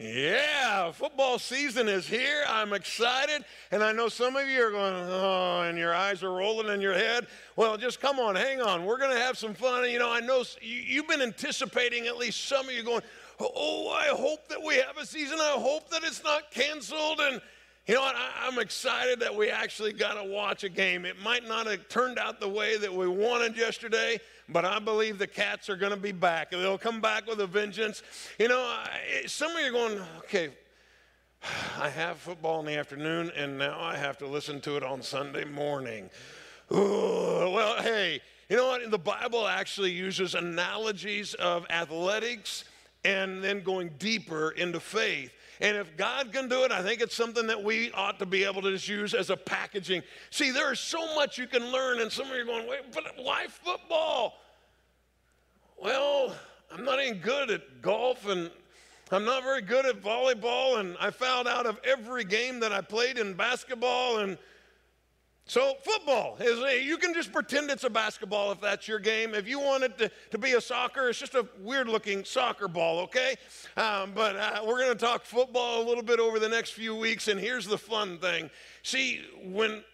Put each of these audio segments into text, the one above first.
Yeah, football season is here. I'm excited. And I know some of you are going, oh, and your eyes are rolling in your head. Well, just come on, hang on. We're going to have some fun. And, you know, I know you've been anticipating, at least some of you going, oh, I hope that we have a season. I hope that it's not canceled. And, you know what, I'm excited that we actually got to watch a game. It might not have turned out the way that we wanted yesterday, but I believe the Cats are going to be back. They'll come back with a vengeance. You know, some of you are going, okay, I have football in the afternoon, and now I have to listen to it on Sunday morning. Ooh, well, hey, you know what, the Bible actually uses analogies of athletics and then going deeper into faith. And if God can do it, I think it's something that we ought to be able to just use as a packaging. See, there is so much you can learn, and some of you are going, wait, but why football? Well, I'm not even good at golf, and I'm not very good at volleyball, and I fouled out of every game that I played in basketball, and so football, you can just pretend it's a basketball if that's your game. If you want it to be a soccer, it's just a weird-looking soccer ball, okay? But we're going to talk football a little bit over the next few weeks, and here's the fun thing. See, when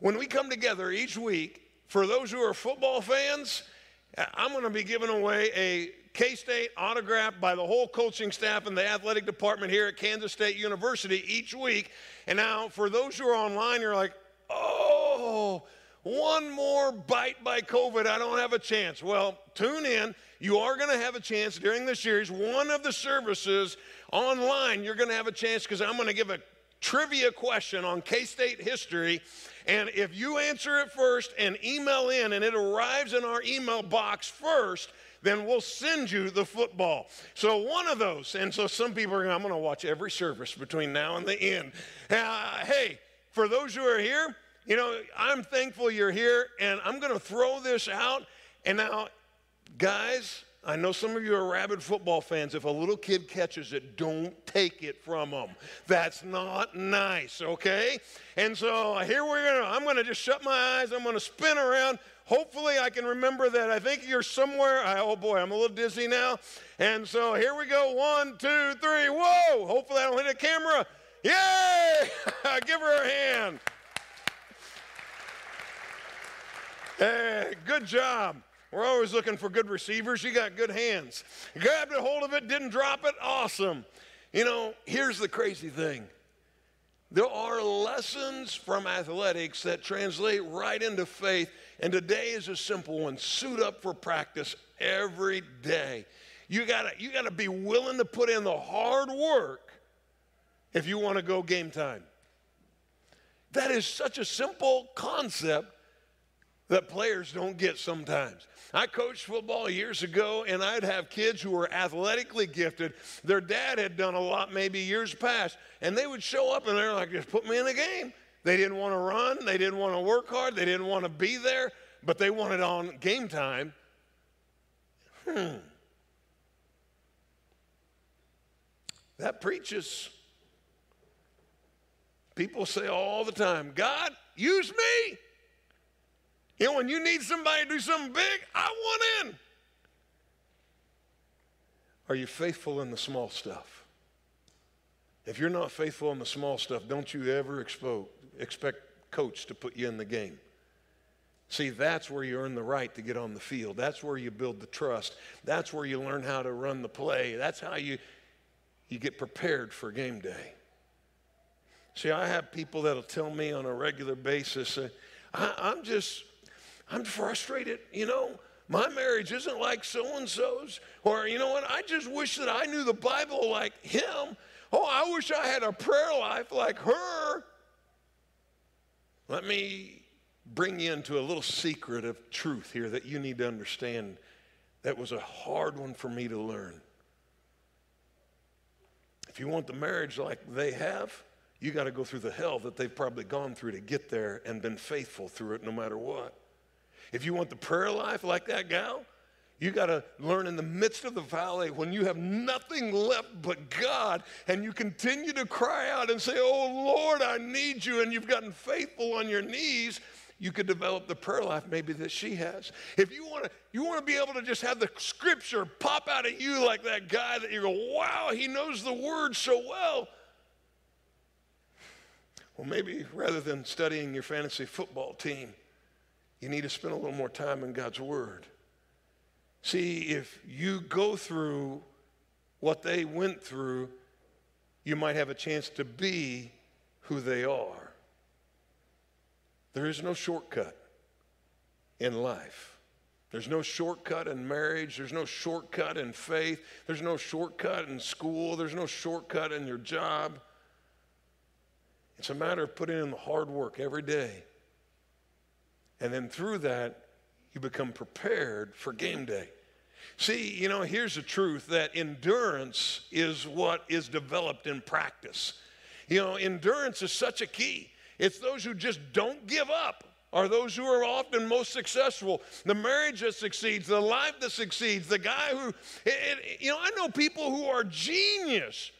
we come together each week, for those who are football fans, I'm going to be giving away a K-State autographed by the whole coaching staff and the athletic department here at Kansas State University each week. And now, for those who are online, you're like, oh, one more bite by COVID, I don't have a chance. Well, tune in. You are going to have a chance during the series. One of the services online, you're going to have a chance because I'm going to give a trivia question on K-State history. And if you answer it first and email in and it arrives in our email box first, then we'll send you the football. So one of those. And so some people are going, I'm going to watch every service between now and the end. Hey. For those who are here, you know, I'm thankful you're here, and I'm going to throw this out. And now, guys, I know some of you are rabid football fans. If a little kid catches it, don't take it from them. That's not nice, okay? And so here I'm going to just shut my eyes. I'm going to spin around. Hopefully I can remember that. I think you're somewhere. Oh, boy, I'm a little dizzy now. And so here we go. 1, 2, 3. Whoa. Hopefully I don't hit a camera. Yay! Give her a hand. Hey, good job. We're always looking for good receivers. You got good hands. Grabbed a hold of it, didn't drop it. Awesome. You know, here's the crazy thing. There are lessons from athletics that translate right into faith, and today is a simple one. Suit up for practice every day. You gotta be willing to put in the hard work if you want to go game time. That is such a simple concept that players don't get sometimes. I coached football years ago, and I'd have kids who were athletically gifted. Their dad had done a lot maybe years past, and they would show up, and they're like, just put me in the game. They didn't want to run. They didn't want to work hard. They didn't want to be there, but they wanted on game time. That preaches. People say all the time, God, use me. You know, when you need somebody to do something big, I want in. Are you faithful in the small stuff? If you're not faithful in the small stuff, don't you ever expect coach to put you in the game. See, that's where you earn the right to get on the field. That's where you build the trust. That's where you learn how to run the play. That's how you get prepared for game day. See, I have people that'll tell me on a regular basis, I'm frustrated, you know. My marriage isn't like so-and-so's. Or, you know what, I just wish that I knew the Bible like him. Oh, I wish I had a prayer life like her. Let me bring you into a little secret of truth here that you need to understand. That was a hard one for me to learn. If you want the marriage like they have, you got to go through the hell that they've probably gone through to get there and been faithful through it no matter what. If you want the prayer life like that gal, you got to learn in the midst of the valley when you have nothing left but God and you continue to cry out and say, oh, Lord, I need you, and you've gotten faithful on your knees, you could develop the prayer life maybe that she has. If you want to be able to just have the scripture pop out at you like that guy that you go, wow, he knows the word so well. Well, maybe rather than studying your fantasy football team, you need to spend a little more time in God's word. See, if you go through what they went through, you might have a chance to be who they are. There is no shortcut in life. There's no shortcut in marriage. There's no shortcut in faith. There's no shortcut in school. There's no shortcut in your job. It's a matter of putting in the hard work every day. And then through that, you become prepared for game day. See, you know, here's the truth, that endurance is what is developed in practice. You know, endurance is such a key. It's those who just don't give up are those who are often most successful. The marriage that succeeds, the life that succeeds, the guy who, you know, I know people who are genius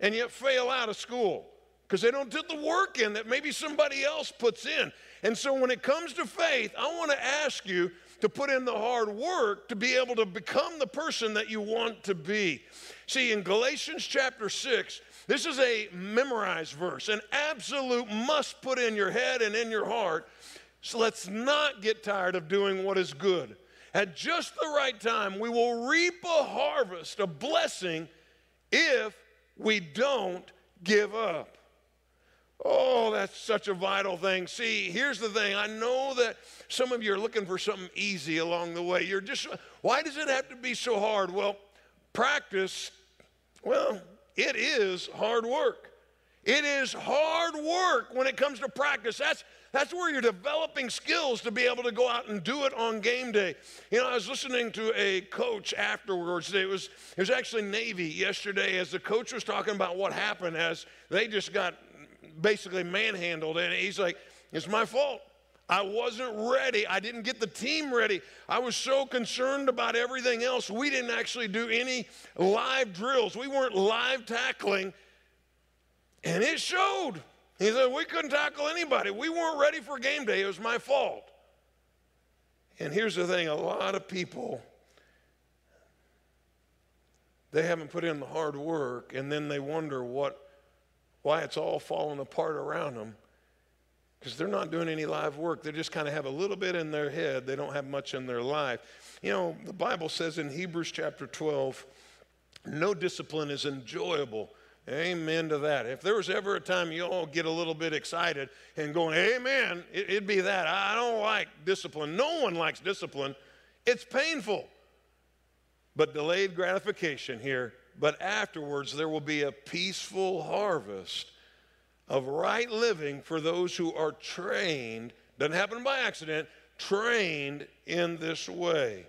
and yet fail out of school because they don't put the work in that maybe somebody else puts in. And so when it comes to faith, I want to ask you to put in the hard work to be able to become the person that you want to be. See, in Galatians chapter 6, this is a memorized verse, an absolute must put in your head and in your heart. So let's not get tired of doing what is good. At just the right time, we will reap a harvest, a blessing, if we don't give up. Oh, that's such a vital thing. See, here's the thing. I know that some of you are looking for something easy along the way. You're just, why does it have to be so hard? Well, practice, well, it is hard work. It is hard work when it comes to practice. That's where you're developing skills to be able to go out and do it on game day. You know, I was listening to a coach afterwards. It was actually Navy yesterday, as the coach was talking about what happened as they just got basically manhandled, and he's like, it's my fault. I wasn't ready. I didn't get the team ready. I was so concerned about everything else. We didn't actually do any live drills. We weren't live tackling, and it showed. He said, we couldn't tackle anybody. We weren't ready for game day. It was my fault. And here's the thing, a lot of people, they haven't put in the hard work, and then they wonder why it's all falling apart around them, because they're not doing any live work. They just kind of have a little bit in their head. They don't have much in their life. You know, the Bible says in Hebrews chapter 12, no discipline is enjoyable. Amen to that. If there was ever a time you all get a little bit excited and going, amen, it'd be that. I don't like discipline. No one likes discipline. It's painful. But delayed gratification here. But afterwards, there will be a peaceful harvest of right living for those who are trained, doesn't happen by accident, trained in this way.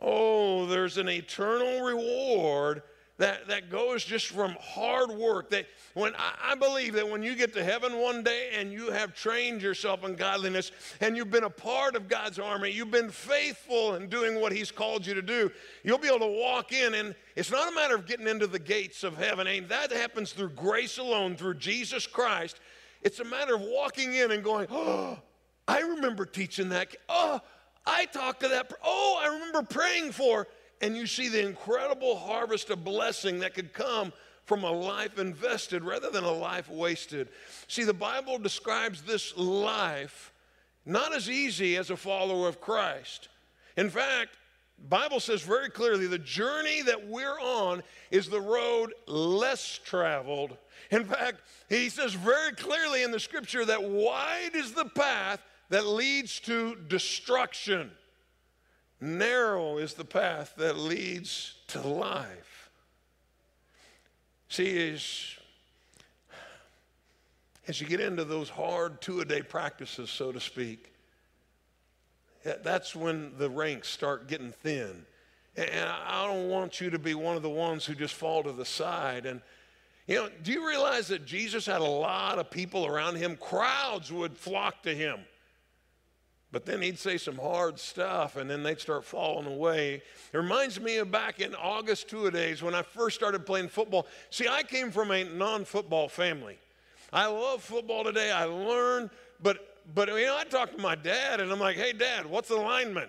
Oh, there's an eternal reward that goes just from hard work. That when I believe that when you get to heaven one day and you have trained yourself in godliness and you've been a part of God's army, you've been faithful in doing what he's called you to do, you'll be able to walk in, and it's not a matter of getting into the gates of heaven. And that happens through grace alone, through Jesus Christ. It's a matter of walking in and going, oh, I remember teaching that. Oh, I talked to that. Oh, I remember praying for. And you see the incredible harvest of blessing that could come from a life invested rather than a life wasted. See, the Bible describes this life not as easy as a follower of Christ. In fact, the Bible says very clearly the journey that we're on is the road less traveled. In fact, he says very clearly in the scripture that wide is the path that leads to destruction. Narrow is the path that leads to life. See, as you get into those hard two-a-day practices, so to speak, that's when the ranks start getting thin. And I don't want you to be one of the ones who just fall to the side. And, you know, do you realize that Jesus had a lot of people around him? Crowds would flock to him. But then he'd say some hard stuff, and then they'd start falling away. It reminds me of back in August two-a-days when I first started playing football. See, I came from a non-football family. I love football today. I learned, but but you know, I talked to my dad, and I'm like, hey, Dad, what's a lineman?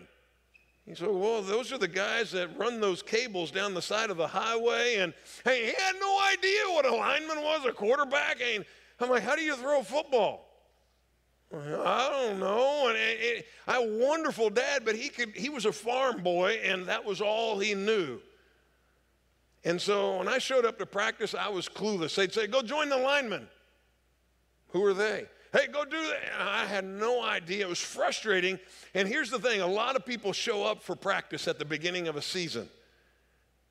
He said, well, those are the guys that run those cables down the side of the highway. And, hey, he had no idea what a lineman was, a quarterback. And I'm like, how do you throw a football? I don't know. And I had a wonderful dad, but he was a farm boy, and that was all he knew. And so when I showed up to practice, I was clueless. They'd say, go join the linemen. Who are they? Hey, go do that. I had no idea. It was frustrating. And here's the thing. A lot of people show up for practice at the beginning of a season,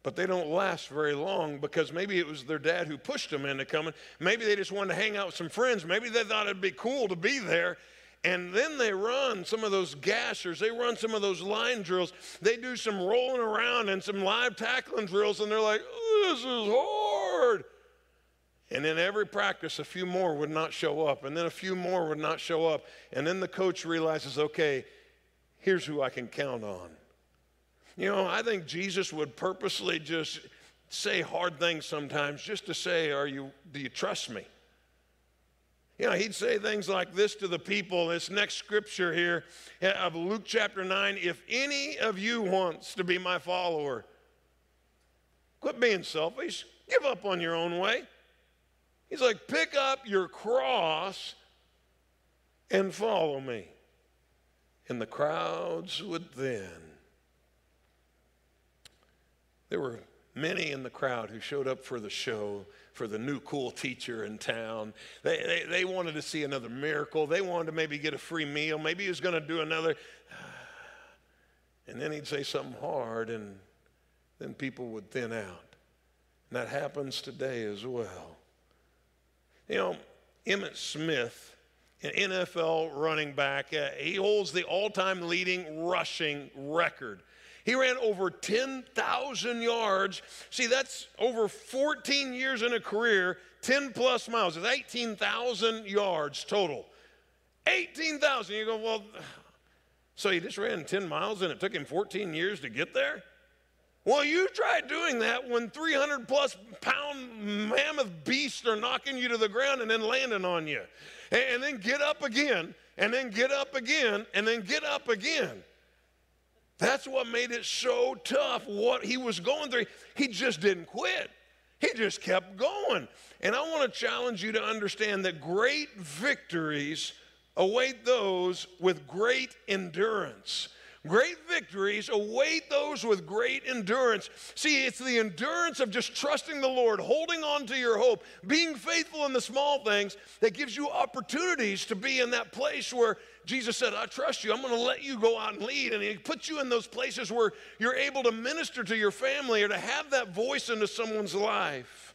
but they don't last very long because maybe it was their dad who pushed them into coming. Maybe they just wanted to hang out with some friends. Maybe they thought it'd be cool to be there. And then they run some of those gashers. They run some of those line drills. They do some rolling around and some live tackling drills, and they're like, oh, this is hard. And in every practice, a few more would not show up, and then a few more would not show up. And then the coach realizes, okay, here's who I can count on. You know, I think Jesus would purposely just say hard things sometimes just to say, do you trust me? You know, he'd say things like this to the people, this next scripture here of Luke chapter 9, if any of you wants to be my follower, quit being selfish, give up on your own way. He's like, pick up your cross and follow me. And the crowds would then. There were many in the crowd who showed up for the show, for the new cool teacher in town. They wanted to see another miracle. They wanted to maybe get a free meal. Maybe he was going to do another. And then he'd say something hard, and then people would thin out. And that happens today as well. You know, Emmitt Smith, an NFL running back, he holds the all-time leading rushing record. He ran over 10,000 yards. See, that's over 14 years in a career, 10-plus miles. It's 18,000 yards total. 18,000. You go, well, so he just ran 10 miles and it took him 14 years to get there? Well, you try doing that when 300-plus pound mammoth beasts are knocking you to the ground and then landing on you. And then get up again, and then get up again, and then get up again. That's what made it so tough, what he was going through. He just didn't quit. He just kept going. And I want to challenge you to understand that great victories await those with great endurance. Great victories await those with great endurance. See, it's the endurance of just trusting the Lord, holding on to your hope, being faithful in the small things that gives you opportunities to be in that place where Jesus said, I trust you. I'm going to let you go out and lead. And he puts you in those places where you're able to minister to your family or to have that voice into someone's life.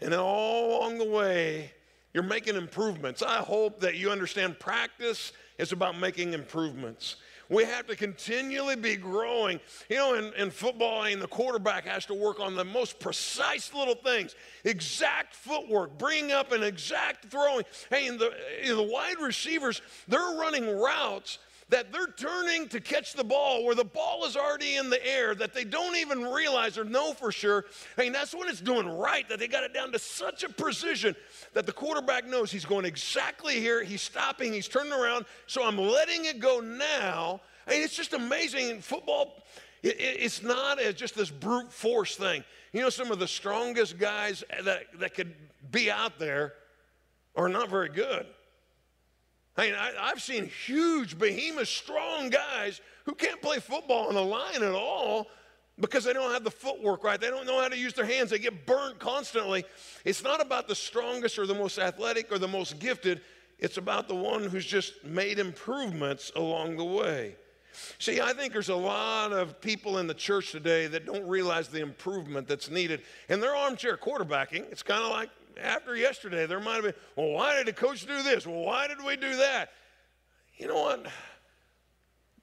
And then all along the way, you're making improvements. I hope that you understand practice is about making improvements. We have to continually be growing. You know, in football, I mean, the quarterback has to work on the most precise little things. Exact footwork, bringing up an exact throwing. Hey, and the wide receivers, they're running routes that they're turning to catch the ball where the ball is already in the air that they don't even realize or know for sure. I mean, that's when it's doing right, that they got it down to such a precision that the quarterback knows he's going exactly here, he's stopping, he's turning around, so I'm letting it go now. I mean, it's just amazing. In football, it's not as just this brute force thing. You know, some of the strongest guys that could be out there are not very good. I mean, I've seen huge, behemoth, strong guys who can't play football on the line at all because they don't have the footwork right. They don't know how to use their hands. They get burnt constantly. It's not about the strongest or the most athletic or the most gifted. It's about the one who's just made improvements along the way. See, I think there's a lot of people in the church today that don't realize the improvement that's needed. And they're armchair quarterbacking. It's kind of like, after yesterday, there might have been, well, why did the coach do this? Well, why did we do that? You know what?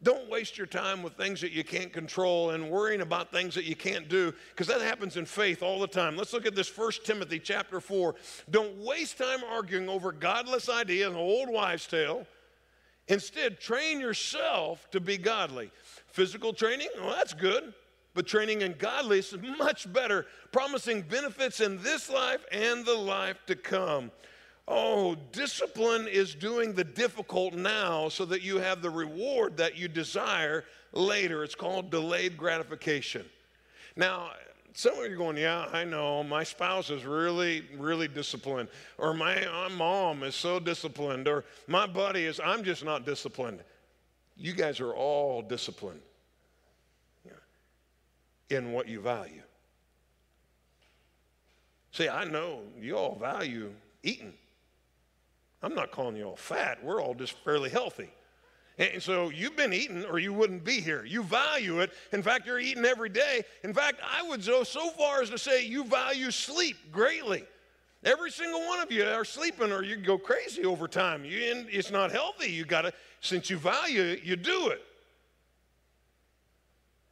Don't waste your time with things that you can't control and worrying about things that you can't do, because that happens in faith all the time. Let's look at this 1 Timothy chapter 4. Don't waste time arguing over godless ideas and old wives' tale. Instead, train yourself to be godly. Physical training, well, that's good. But training in godliness is much better, promising benefits in this life and the life to come. Oh, discipline is doing the difficult now so that you have the reward that you desire later. It's called delayed gratification. Now, some of you are going, yeah, I know, my spouse is really, really disciplined, or my mom is so disciplined, or my buddy is, I'm just not disciplined. You guys are all disciplined in what you value. See, I know you all value eating. I'm not calling you all fat. We're all just fairly healthy. And so you've been eating or you wouldn't be here. You value it. In fact, you're eating every day. In fact, I would go so far as to say you value sleep greatly. Every single one of you are sleeping or you go crazy over time. It's not healthy. You got to, since you value it, you do it.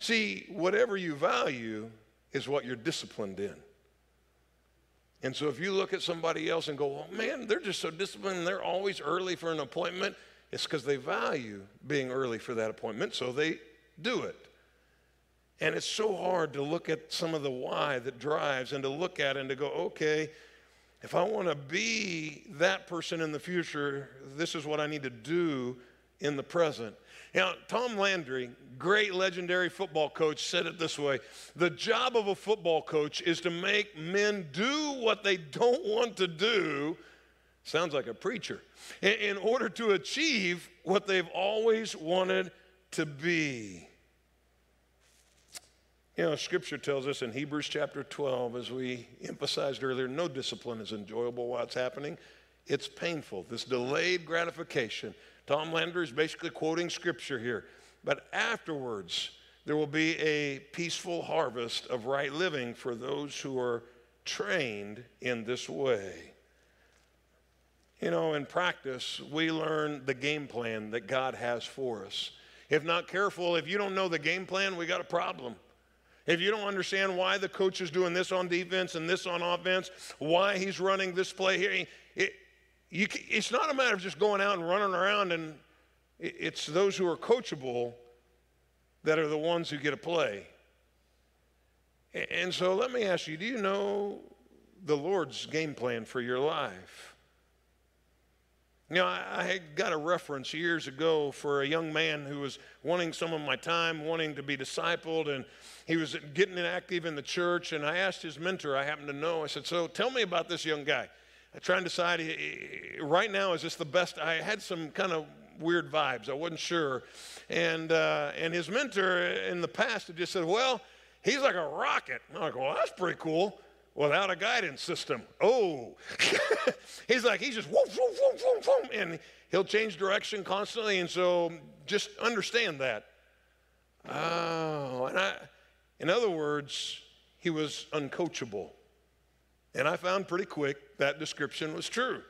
See, whatever you value is what you're disciplined in. And so if you look at somebody else and go, well, man, they're just so disciplined, they're always early for an appointment, it's because they value being early for that appointment, so they do it. And it's so hard to look at some of the why that drives and to look at it and to go, okay, if I want to be that person in the future, this is what I need to do in the present. Now, Tom Landry, great legendary football coach, said it this way: the job of a football coach is to make men do what they don't want to do, sounds like a preacher, in order to achieve what they've always wanted to be. You know, Scripture tells us in Hebrews chapter 12, as we emphasized earlier, no discipline is enjoyable while it's happening. It's painful, this delayed gratification. Tom Landry is basically quoting Scripture here. But afterwards, there will be a peaceful harvest of right living for those who are trained in this way. You know, in practice, we learn the game plan that God has for us. If not careful, if you don't know the game plan, we got a problem. If you don't understand why the coach is doing this on defense and this on offense, why he's running this play here, it's not a matter of just going out and running around, and it's those who are coachable that are the ones who get a play. And so let me ask you, do you know the Lord's game plan for your life? You know, I got a reference years ago for a young man who was wanting some of my time, wanting to be discipled, and he was getting active in the church, and I asked his mentor, I happen to know, I said, so tell me about this young guy. I try and decide right now, is this the best? I had some kind of weird vibes. I wasn't sure. And his mentor in the past had just said, well, he's like a rocket. And I'm like, well, that's pretty cool without a guidance system. Oh, he's like, he's just whoop, whoop, whoop, whoop, whoop, and he'll change direction constantly. And so just understand that. Oh, in other words, he was uncoachable. And I found pretty quick that description was true.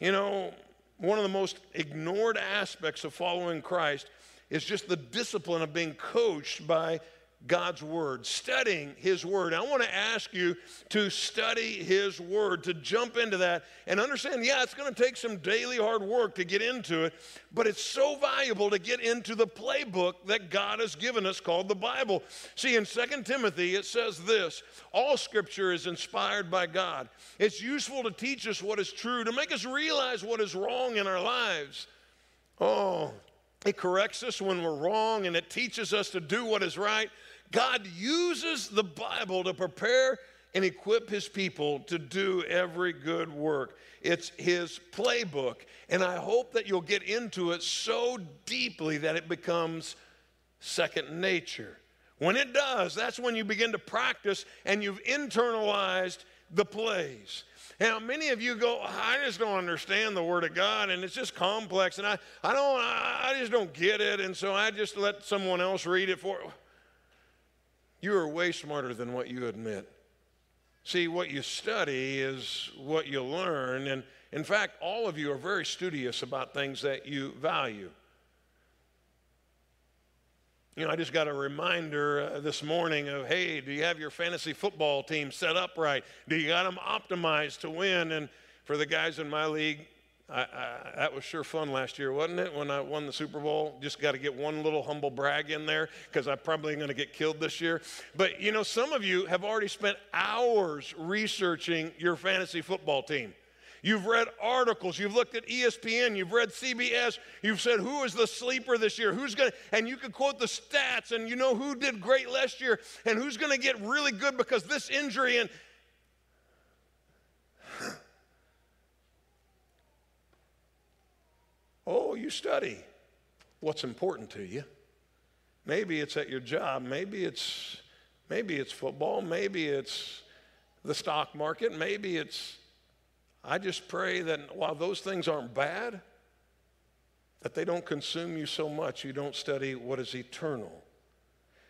You know, one of the most ignored aspects of following Christ is just the discipline of being coached by God's Word, studying His Word. I want to ask you to study His Word, to jump into that and understand, yeah, it's going to take some daily hard work to get into it, but it's so valuable to get into the playbook that God has given us called the Bible. See, in 2 Timothy, it says this: all Scripture is inspired by God. It's useful to teach us what is true, to make us realize what is wrong in our lives. Oh, it corrects us when we're wrong, and it teaches us to do what is right. God uses the Bible to prepare and equip His people to do every good work. It's His playbook, and I hope that you'll get into it so deeply that it becomes second nature. When it does, that's when you begin to practice and you've internalized the plays. Now, many of you go, I just don't understand the Word of God, and it's just complex, and I just don't get it, and so I just let someone else read it for me. You are way smarter than what you admit. See, what you study is what you learn, and in fact, all of you are very studious about things that you value. You know, I just got a reminder this morning of, hey, do you have your fantasy football team set up right? Do you got them optimized to win? And for the guys in my league, that was sure fun last year, wasn't it, when I won the Super Bowl? Just got to get one little humble brag in there because I'm probably going to get killed this year. But, you know, some of you have already spent hours researching your fantasy football team. You've read articles. You've looked at ESPN. You've read CBS. You've said, who is the sleeper this year? Who's going to, and you can quote the stats, and you know who did great last year and who's going to get really good because this injury. And oh, you study what's important to you. Maybe it's at your job. Maybe it's football. Maybe it's the stock market. Maybe it's, I just pray that while those things aren't bad, that they don't consume you so much you don't study what is eternal.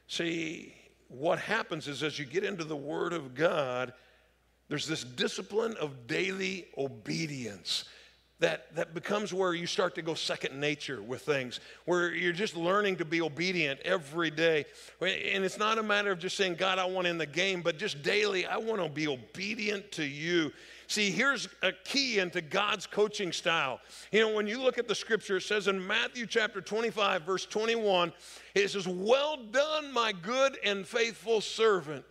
See, what happens is as you get into the Word of God, there's this discipline of daily obedience that becomes where you start to go second nature with things, where you're just learning to be obedient every day. And it's not a matter of just saying, God, I want in the game, but just daily, I want to be obedient to you. See, here's a key into God's coaching style. You know, when you look at the scripture, it says in Matthew chapter 25, verse 21, it says, well done, my good and faithful servant.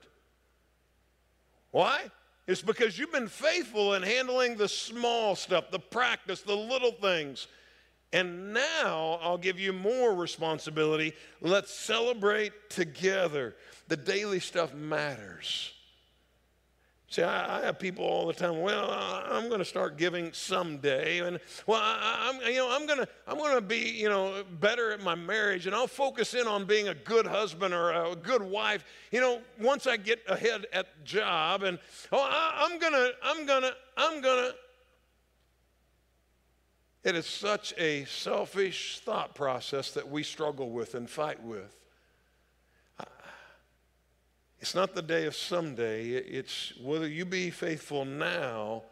Why? It's because you've been faithful in handling the small stuff, the practice, the little things. And now I'll give you more responsibility. Let's celebrate together. The daily stuff matters. See, I have people all the time, well, I'm going to start giving someday. And, well, I'm going to be, better at my marriage, and I'll focus in on being a good husband or a good wife. You know, once I get ahead at job, and, oh, I'm going to. It is such a selfish thought process that we struggle with and fight with. It's not the day of someday. It's whether you be faithful now,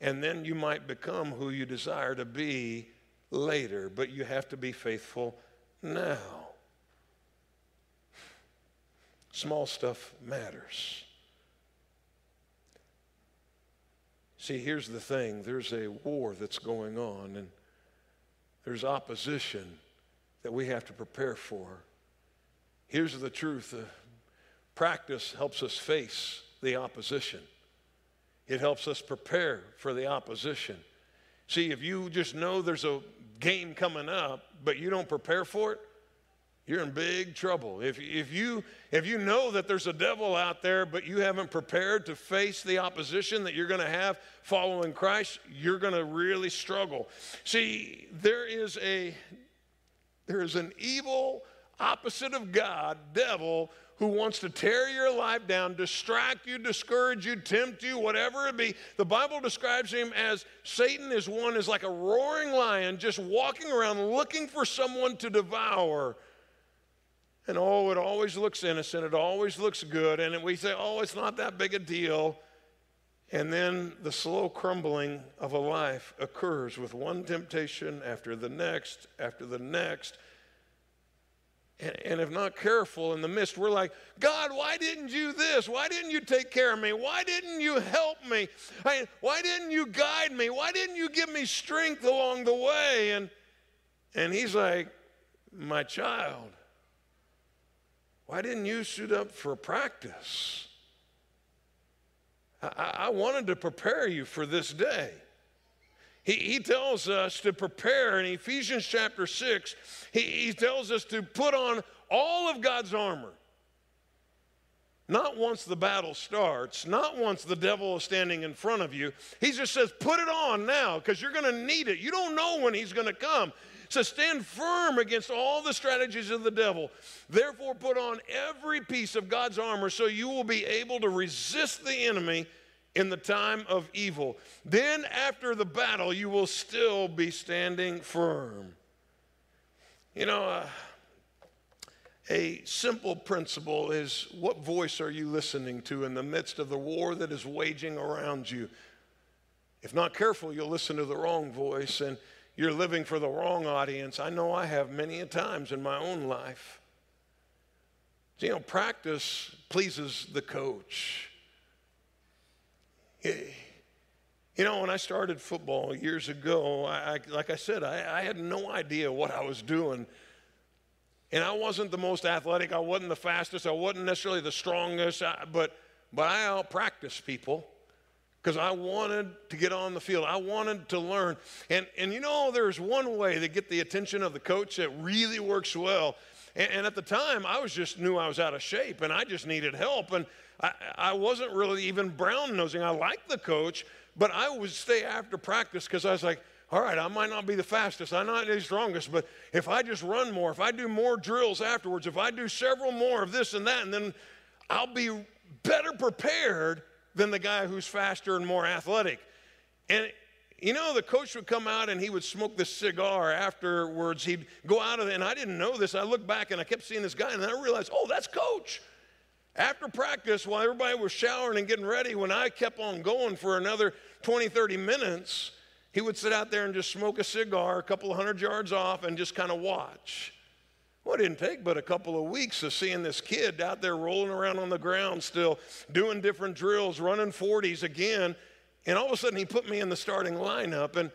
and then you might become who you desire to be later, but you have to be faithful now. Small stuff matters. See, here's the thing. There's a war that's going on, and there's opposition that we have to prepare for. Here's the truth. Practice helps us face the opposition. It helps us prepare for the opposition. See, if you just know there's a game coming up, but you don't prepare for it, you're in big trouble. If you know that there's a devil out there, but you haven't prepared to face the opposition that you're going to have following Christ, you're going to really struggle. See, there is an evil opposite of God, devil, who wants to tear your life down, distract you, discourage you, tempt you, whatever it be. The Bible describes him as Satan is one is like a roaring lion just walking around looking for someone to devour. And oh, it always looks innocent, it always looks good, and we say, oh, it's not that big a deal. And then the slow crumbling of a life occurs with one temptation after the next, after the next. And if not careful, in the midst, we're like, God, why didn't you this? Why didn't you take care of me? Why didn't you help me? Why didn't you guide me? Why didn't you give me strength along the way? And he's like, my child, why didn't you suit up for practice? I wanted to prepare you for this day. He tells us to prepare in Ephesians chapter 6. He tells us to put on all of God's armor. Not once the battle starts, not once the devil is standing in front of you. He just says, put it on now because you're going to need it. You don't know when he's going to come. So stand firm against all the strategies of the devil. Therefore, put on every piece of God's armor so you will be able to resist the enemy in the time of evil. Then after the battle, you will still be standing firm. You know, a simple principle is, what voice are you listening to in the midst of the war that is waging around you? If not careful, you'll listen to the wrong voice, and you're living for the wrong audience. I know I have many a times in my own life. You know, practice pleases the coach. You know, when I started football years ago, I had no idea what I was doing. And I wasn't the most athletic. I wasn't the fastest. I wasn't necessarily the strongest. But I out-practiced people because I wanted to get on the field. I wanted to learn. And you know, there's one way to get the attention of the coach that really works well. And at the time, I was just knew I was out of shape, and I just needed help. And I wasn't really even brown-nosing. I liked the coach, but I would stay after practice because I was like, all right, I might not be the fastest, I'm not the strongest, but if I just run more, if I do more drills afterwards, if I do several more of this and that, and then I'll be better prepared than the guy who's faster and more athletic. And, you know, the coach would come out and he would smoke this cigar afterwards. He'd go out of there, and I didn't know this. I looked back and I kept seeing this guy, and then I realized, oh, that's Coach. After practice, while everybody was showering and getting ready, when I kept on going for another 20, 30 minutes, he would sit out there and just smoke a cigar a couple of hundred yards off and just kind of watch. Well, it didn't take but a couple of weeks of seeing this kid out there rolling around on the ground still, doing different drills, running 40s again, and all of a sudden he put me in the starting lineup. And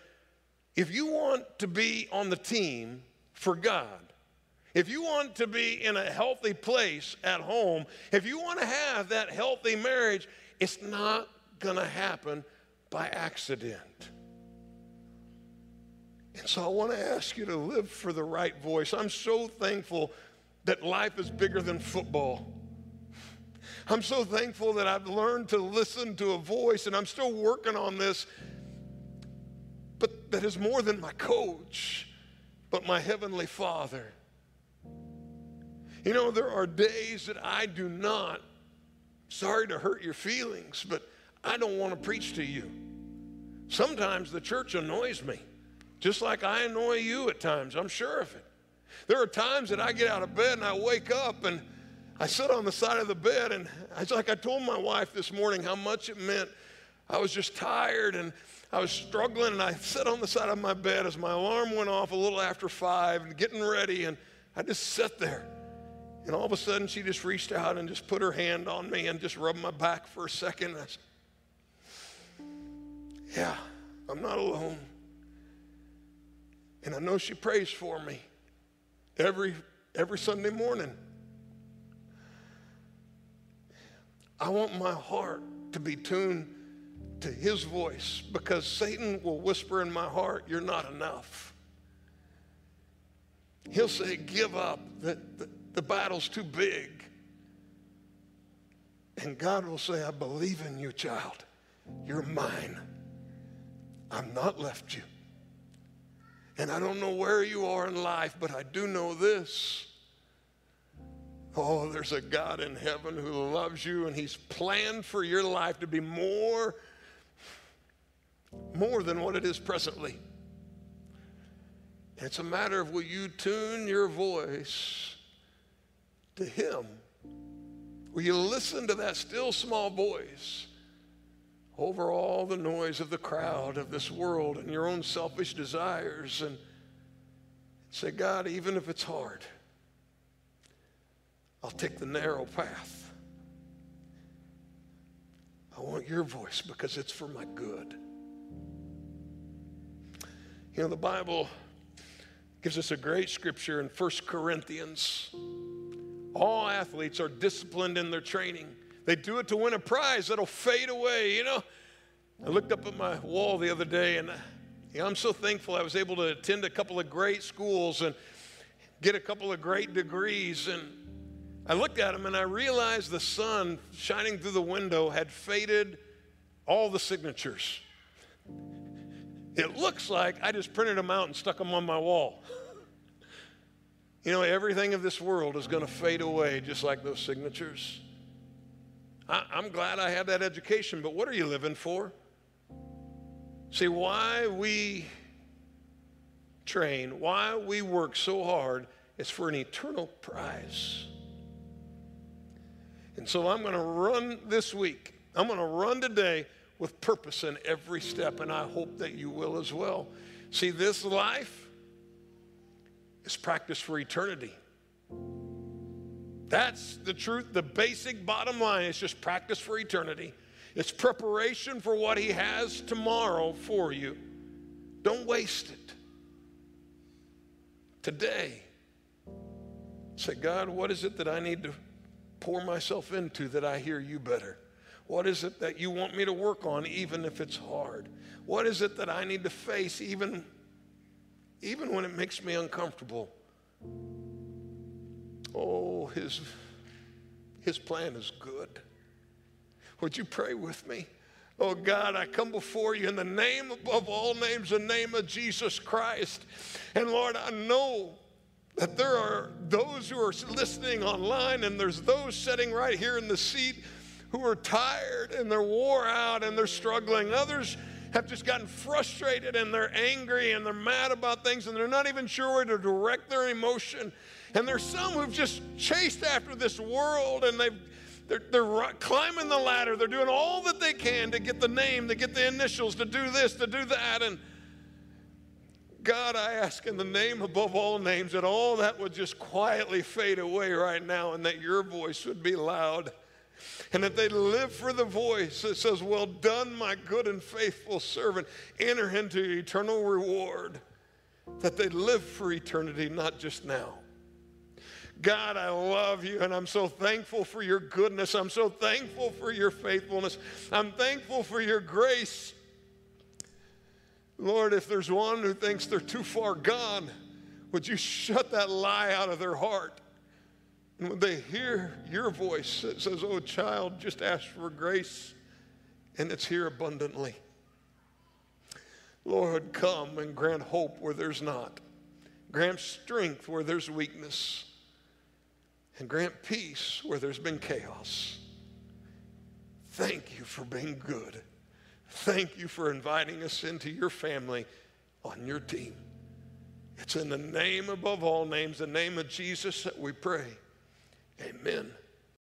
if you want to be on the team for God, if you want to be in a healthy place at home, if you want to have that healthy marriage, it's not going to happen by accident. And so I want to ask you to live for the right voice. I'm so thankful that life is bigger than football. I'm so thankful that I've learned to listen to a voice, and I'm still working on this, but that is more than my coach, but my Heavenly Father. You know, there are days that I do not, sorry to hurt your feelings, but I don't want to preach to you. Sometimes the church annoys me, just like I annoy you at times. I'm sure of it. There are times that I get out of bed and I wake up and I sit on the side of the bed, and it's like I told my wife this morning how much it meant. I was just tired and I was struggling, and I sat on the side of my bed as my alarm went off a little after 5 and getting ready, and I just sat there. And all of a sudden she just reached out and just put her hand on me and just rubbed my back for a second. I said, yeah, I'm not alone. And I know she prays for me every Sunday morning. I want my heart to be tuned to His voice, because Satan will whisper in my heart, you're not enough. He'll say, give up, the battle's too big. And God will say, I believe in you, child. You're mine. I've not left you. And I don't know where you are in life, but I do know this. Oh, there's a God in heaven who loves you, and He's planned for your life to be more than what it is presently. It's a matter of, will you tune your voice to Him? Will you listen to that still small voice over all the noise of the crowd of this world and your own selfish desires, and say, God, even if it's hard, I'll take the narrow path. I want your voice because it's for my good. You know, the Bible gives us a great scripture in 1 Corinthians. All athletes are disciplined in their training. They do it to win a prize that'll fade away, you know. I looked up at my wall the other day, and you know, I'm so thankful I was able to attend a couple of great schools and get a couple of great degrees, and I looked at him and I realized the sun shining through the window had faded all the signatures. It looks like I just printed them out and stuck them on my wall. You know, everything of this world is going to fade away just like those signatures. I'm glad I had that education, but what are you living for? See, why we train, why we work so hard is for an eternal prize. And so I'm going to run this week. I'm going to run today with purpose in every step, and I hope that you will as well. See, this life is practice for eternity. That's the truth, the basic bottom line. It's just practice for eternity. It's preparation for what He has tomorrow for you. Don't waste it. Today, say, God, what is it that I need to pour myself into that I hear you better? What is it that you want me to work on, even if it's hard? What is it that I need to face, even when it makes me uncomfortable? Oh, his plan is good. Would you pray with me? Oh, God, I come before you in the name above all names, the name of Jesus Christ. And, Lord, I know that there are those who are listening online, and there's those sitting right here in the seat who are tired and they're wore out and they're struggling. Others have just gotten frustrated and they're angry and they're mad about things and they're not even sure where to direct their emotion. And there's some who've just chased after this world, and they're climbing the ladder. They're doing all that they can to get the name, to get the initials, to do this, to do that. And God, I ask in the name above all names that all that would just quietly fade away right now, and that your voice would be loud, and that they live for the voice that says, well done, my good and faithful servant. Enter into your eternal reward. That they live for eternity, not just now. God, I love you, and I'm so thankful for your goodness. I'm so thankful for your faithfulness. I'm thankful for your grace. Lord, if there's one who thinks they're too far gone, would you shut that lie out of their heart? And when they hear your voice that says, oh, child, just ask for grace, and it's here abundantly. Lord, come and grant hope where there's not. Grant strength where there's weakness. And grant peace where there's been chaos. Thank you for being good. Thank you for inviting us into your family on your team. It's in the name above all names, the name of Jesus, that we pray. Amen.